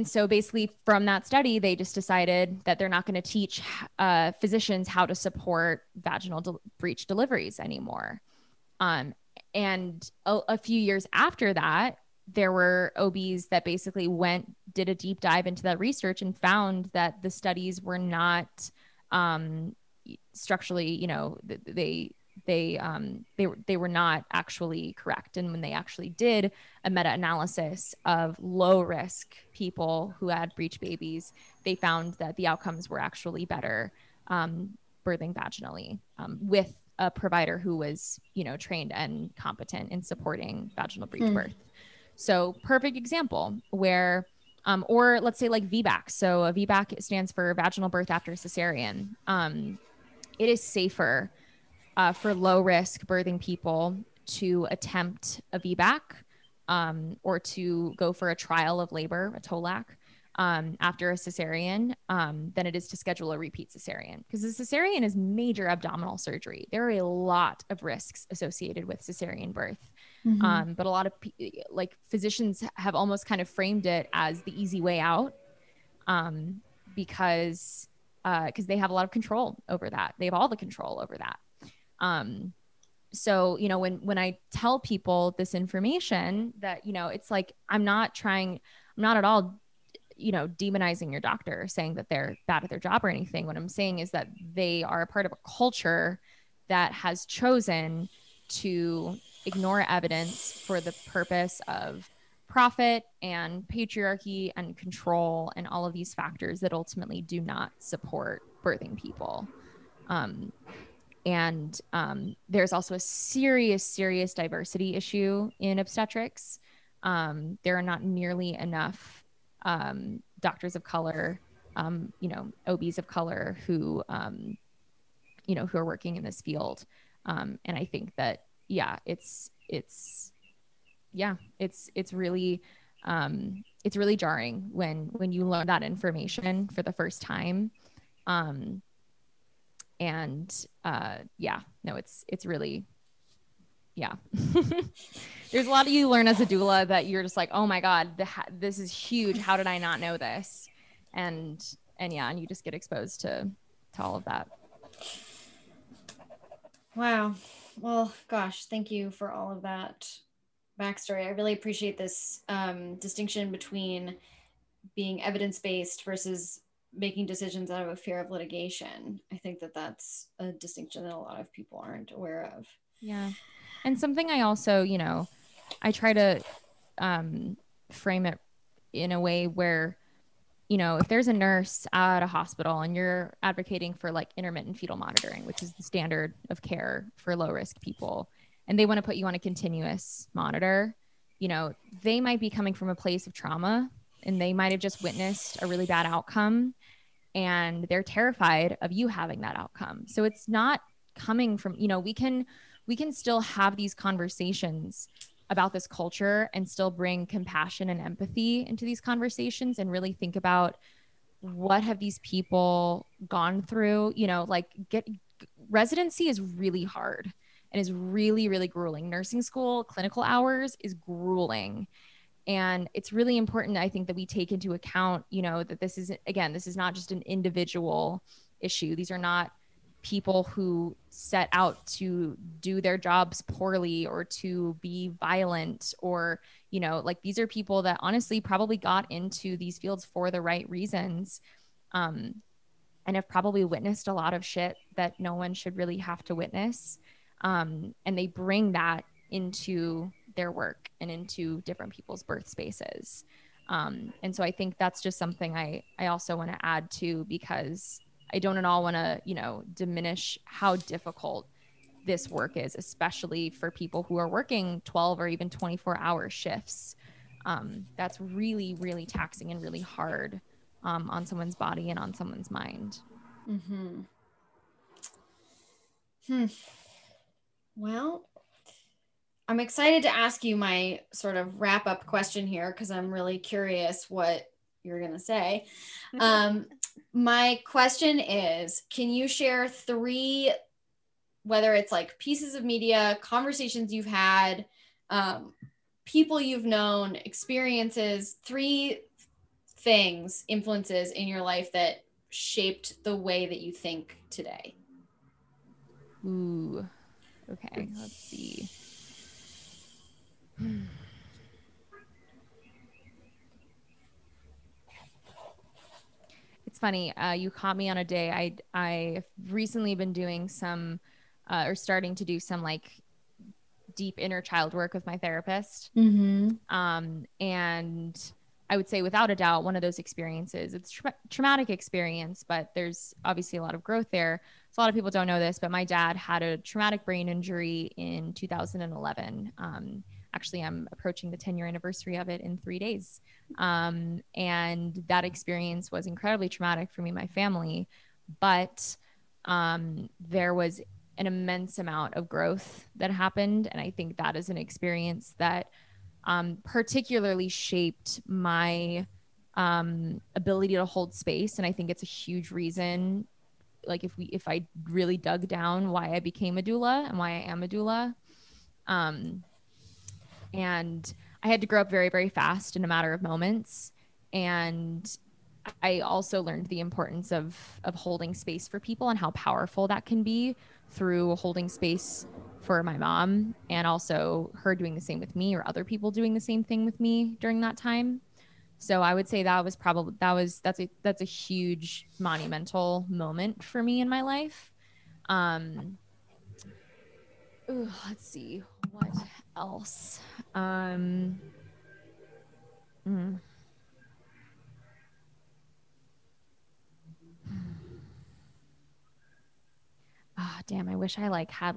so basically from that study, they just decided that they're not going to teach physicians how to support vaginal breech deliveries anymore. And a few years after that, there were OBs that basically did a deep dive into that research and found that the studies were not structurally, you know, they were not actually correct. And when they actually did a meta-analysis of low risk people who had breech babies, they found that the outcomes were actually better, birthing vaginally, with a provider who was, you know, trained and competent in supporting vaginal breech birth. So perfect example where, or let's say like VBAC. So a VBAC stands for vaginal birth after cesarean. It is safer for low-risk birthing people to attempt a VBAC or to go for a trial of labor, a TOLAC, after a cesarean than it is to schedule a repeat cesarean. Because a cesarean is major abdominal surgery. There are a lot of risks associated with cesarean birth. But a lot of physicians have almost kind of framed it as the easy way out because they have a lot of control over that. They have all the control over that. So, you know, when I tell people this information that, you know, it's like, I'm not at all, you know, demonizing your doctor, saying that they're bad at their job or anything. What I'm saying is that they are a part of a culture that has chosen to ignore evidence for the purpose of profit and patriarchy and control and all of these factors that ultimately do not support birthing people. And there's also a serious diversity issue in obstetrics. There are not nearly enough doctors of color, you know, OBs of color who are working in this field. And I think that, yeah, it's yeah, it's really jarring when you learn that information for the first time. Yeah. There's a lot of you learn as a doula that you're just like, oh my God, this is huge. How did I not know this? And you just get exposed to all of that. Wow. Well, gosh, thank you for all of that backstory. I really appreciate this distinction between being evidence-based versus making decisions out of a fear of litigation. I think that that's a distinction that a lot of people aren't aware of. Yeah. And something I also, I try to frame it in a way where, if there's a nurse at a hospital and you're advocating for like intermittent fetal monitoring, which is the standard of care for low risk people, and they want to put you on a continuous monitor, they might be coming from a place of trauma and they might have just witnessed a really bad outcome and they're terrified of you having that outcome. So it's not coming from, we can still have these conversations about this culture and still bring compassion and empathy into these conversations and really think about what have these people gone through. Residency is really hard and is really, really grueling. Nursing school, clinical hours is grueling. And it's really important, I think, that we take into account, that this is not just an individual issue. These are not people who set out to do their jobs poorly or to be violent or, these are people that honestly probably got into these fields for the right reasons, and have probably witnessed a lot of shit that no one should really have to witness. And they bring that into their work and into different people's birth spaces. And so I think that's just something I also want to add to, because I don't at all want to, diminish how difficult this work is, especially for people who are working 12 or even 24-hour shifts. That's really, really taxing and really hard on someone's body and on someone's mind. Mm-hmm. Well, I'm excited to ask you my sort of wrap-up question here, because I'm really curious what you're going to say. My question is, can you share three, whether it's like pieces of media, conversations you've had, people you've known, experiences, three things, influences in your life that shaped the way that you think today? Ooh, okay, let's see. It's funny, you caught me on a day. I've recently been doing some or starting to do some like deep inner child work with my therapist. Mm-hmm. And I would say without a doubt, one of those experiences, it's traumatic experience, but there's obviously a lot of growth there. So a lot of people don't know this, but my dad had a traumatic brain injury in 2011. Actually, I'm approaching the 10-year anniversary of it in 3 days. And that experience was incredibly traumatic for me and my family. But there was an immense amount of growth that happened. And I think that is an experience that particularly shaped my ability to hold space. And I think it's a huge reason, like if I really dug down why I became a doula and why I am a doula. And I had to grow up very, very fast in a matter of moments. And I also learned the importance of holding space for people and how powerful that can be through holding space for my mom, and also her doing the same with me, or other people doing the same thing with me during that time. So I would say that's a huge monumental moment for me in my life. Let's see. What else? Oh, damn. I wish I had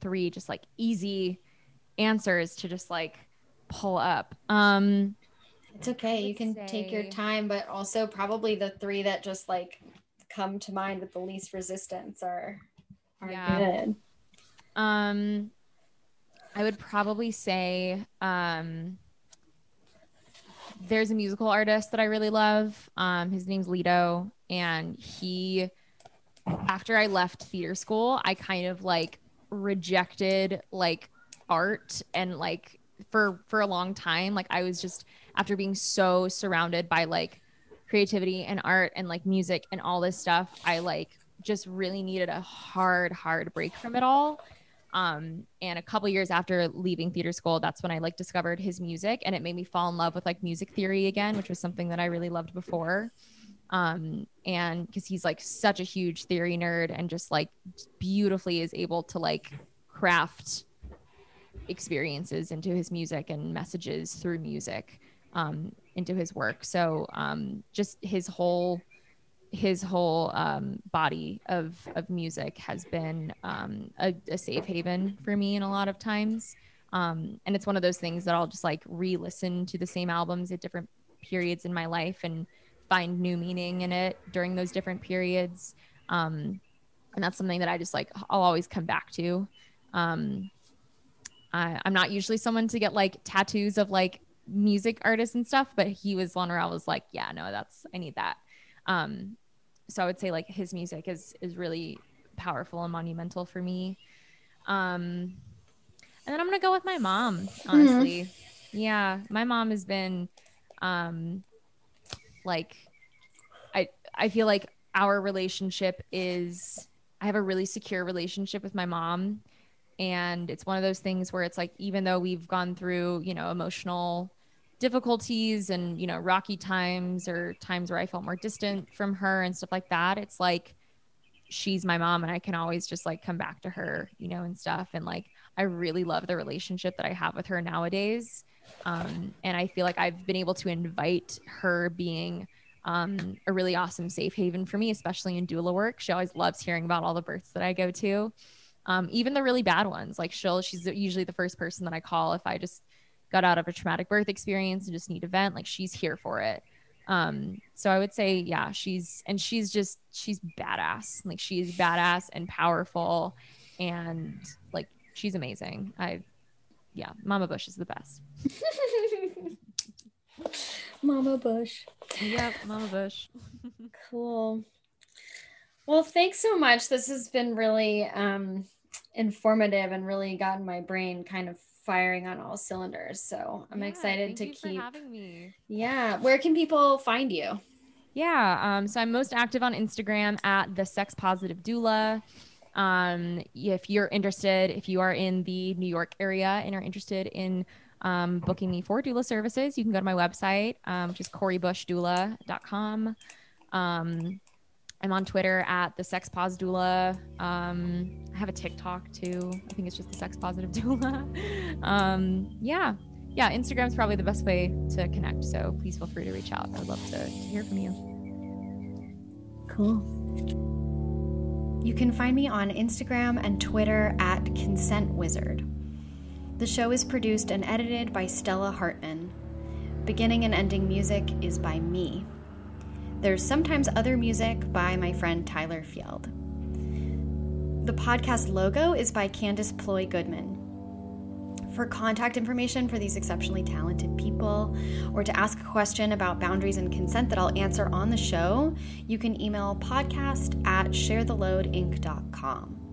three just easy answers to just pull up. It's okay. You can take your time, but also probably the three that just come to mind with the least resistance are good. I would probably say there's a musical artist that I really love. His name's Lido. And he, after I left theater school, I kind of like rejected like art and like for a long time. Like I was just, after being so surrounded by like creativity and art and like music and all this stuff, I like just really needed a hard break from it all. And a couple years after leaving theater school, that's when I like discovered his music, and it made me fall in love with like music theory again, which was something that I really loved before. And because he's like such a huge theory nerd and just like beautifully is able to like craft experiences into his music and messages through music, into his work. So, just his whole body of music has been a safe haven for me in a lot of times. And it's one of those things that I'll just like re-listen to the same albums at different periods in my life and find new meaning in it during those different periods. And that's something that I just like, I'll always come back to. I'm not usually someone to get like tattoos of like music artists and stuff, but L'Onoral was like, yeah, no, I need that. So I would say like his music is really powerful and monumental for me. And then I'm going to go with my mom, honestly. Mm-hmm. Yeah. My mom has been, like, I feel like our relationship is, I have a really secure relationship with my mom. And it's one of those things where it's like, even though we've gone through, you know, emotional difficulties and, you know, rocky times or times where I felt more distant from her and stuff like that, it's like she's my mom and I can always just like come back to her, you know, and stuff. And like I really love the relationship that I have with her nowadays, and I feel like I've been able to invite her being a really awesome safe haven for me, especially in doula work. She always loves hearing about all the births that I go to, even the really bad ones. Like she's usually the first person that I call if I just got out of a traumatic birth experience and just need a vent. Like she's here for it. So I would say, yeah, she's badass. Like she is badass and powerful and like, she's amazing. Mama Bush is the best. Mama Bush. Yep. Mama Bush. Cool. Well, thanks so much. This has been really, informative and really gotten my brain kind of firing on all cylinders, so I'm excited to keep. Thank you for having me. Yeah, where can people find you? So I'm most active on Instagram at the Sex Positive Doula. If you are in the New York area and are interested in booking me for doula services, you can go to my website, which is corybushdoula.com. I'm on Twitter at the Sex Pos Doula. I have a TikTok too. I think it's just the Sex Positive Doula. Instagram's probably the best way to connect. So please feel free to reach out. I'd love to hear from you. Cool. You can find me on Instagram and Twitter at Consent Wizard. The show is produced and edited by Stella Hartman. Beginning and ending music is by me. There's sometimes other music by my friend Tyler Field. The podcast logo is by Candace Ploy Goodman. For contact information for these exceptionally talented people, or to ask a question about boundaries and consent that I'll answer on the show, you can email podcast@sharetheloadinc.com.